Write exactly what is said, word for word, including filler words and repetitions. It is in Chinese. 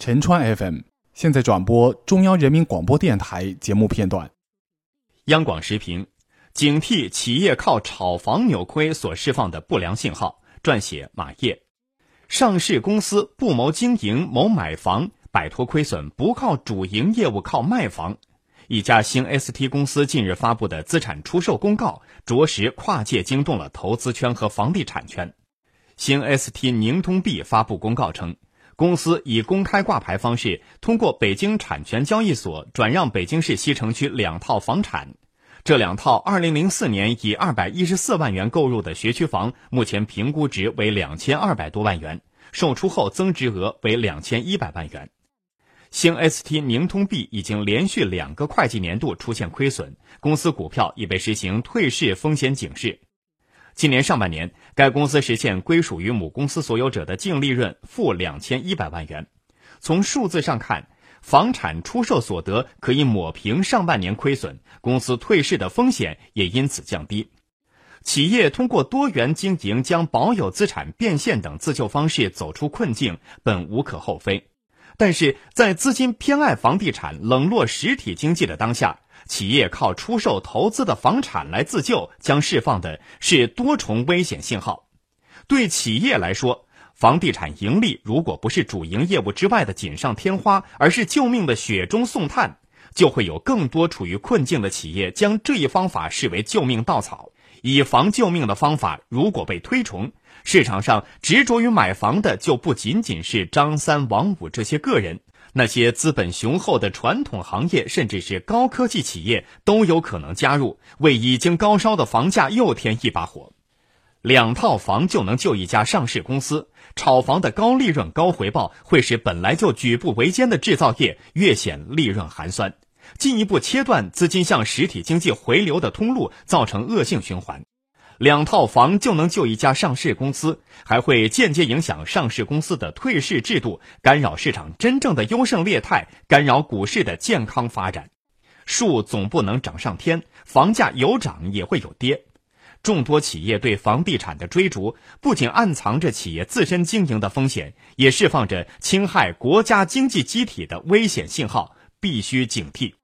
陈川 F M 现在转播中央人民广播电台节目片段。央广时评：警惕企业靠炒房扭亏所释放的不良信号，撰写马业。上市公司不谋经营，谋买房，摆脱亏损，不靠主营业务，靠卖房。一家新 S T 公司近日发布的资产出售公告，着实跨界惊动了投资圈和房地产圈。新 S T 宁通币发布公告称，公司以公开挂牌方式通过北京产权交易所转让北京市西城区两套房产。这两套二零零四年以二百一十四万元购入的学区房，目前评估值为两千二百多万元，售出后增值额为两千一百万元。新 S T 宁通币已经连续两个会计年度出现亏损，公司股票已被实行退市风险警示。今年上半年，该公司实现归属于母公司所有者的净利润负两千一百万元。从数字上看，房产出售所得可以抹平上半年亏损，公司退市的风险也因此降低。企业通过多元经营将保有资产变现等自救方式走出困境，本无可厚非。但是在资金偏爱房地产、冷落实体经济的当下，企业靠出售投资的房产来自救，将释放的是多重危险信号。对企业来说，房地产盈利如果不是主营业务之外的锦上添花，而是救命的雪中送炭，就会有更多处于困境的企业将这一方法视为救命稻草。以房救命的方法如果被推崇，市场上执着于买房的就不仅仅是张三王五这些个人，那些资本雄厚的传统行业甚至是高科技企业都有可能加入，为已经高烧的房价又添一把火。两套房就能救一家上市公司，炒房的高利润高回报会使本来就举步维艰的制造业越显利润寒酸，进一步切断资金向实体经济回流的通路，造成恶性循环。两套房就能救一家上市公司，还会间接影响上市公司的退市制度，干扰市场真正的优胜劣汰，干扰股市的健康发展。树总不能长上天，房价有涨也会有跌。众多企业对房地产的追逐，不仅暗藏着企业自身经营的风险，也释放着侵害国家经济机体的危险信号，必须警惕。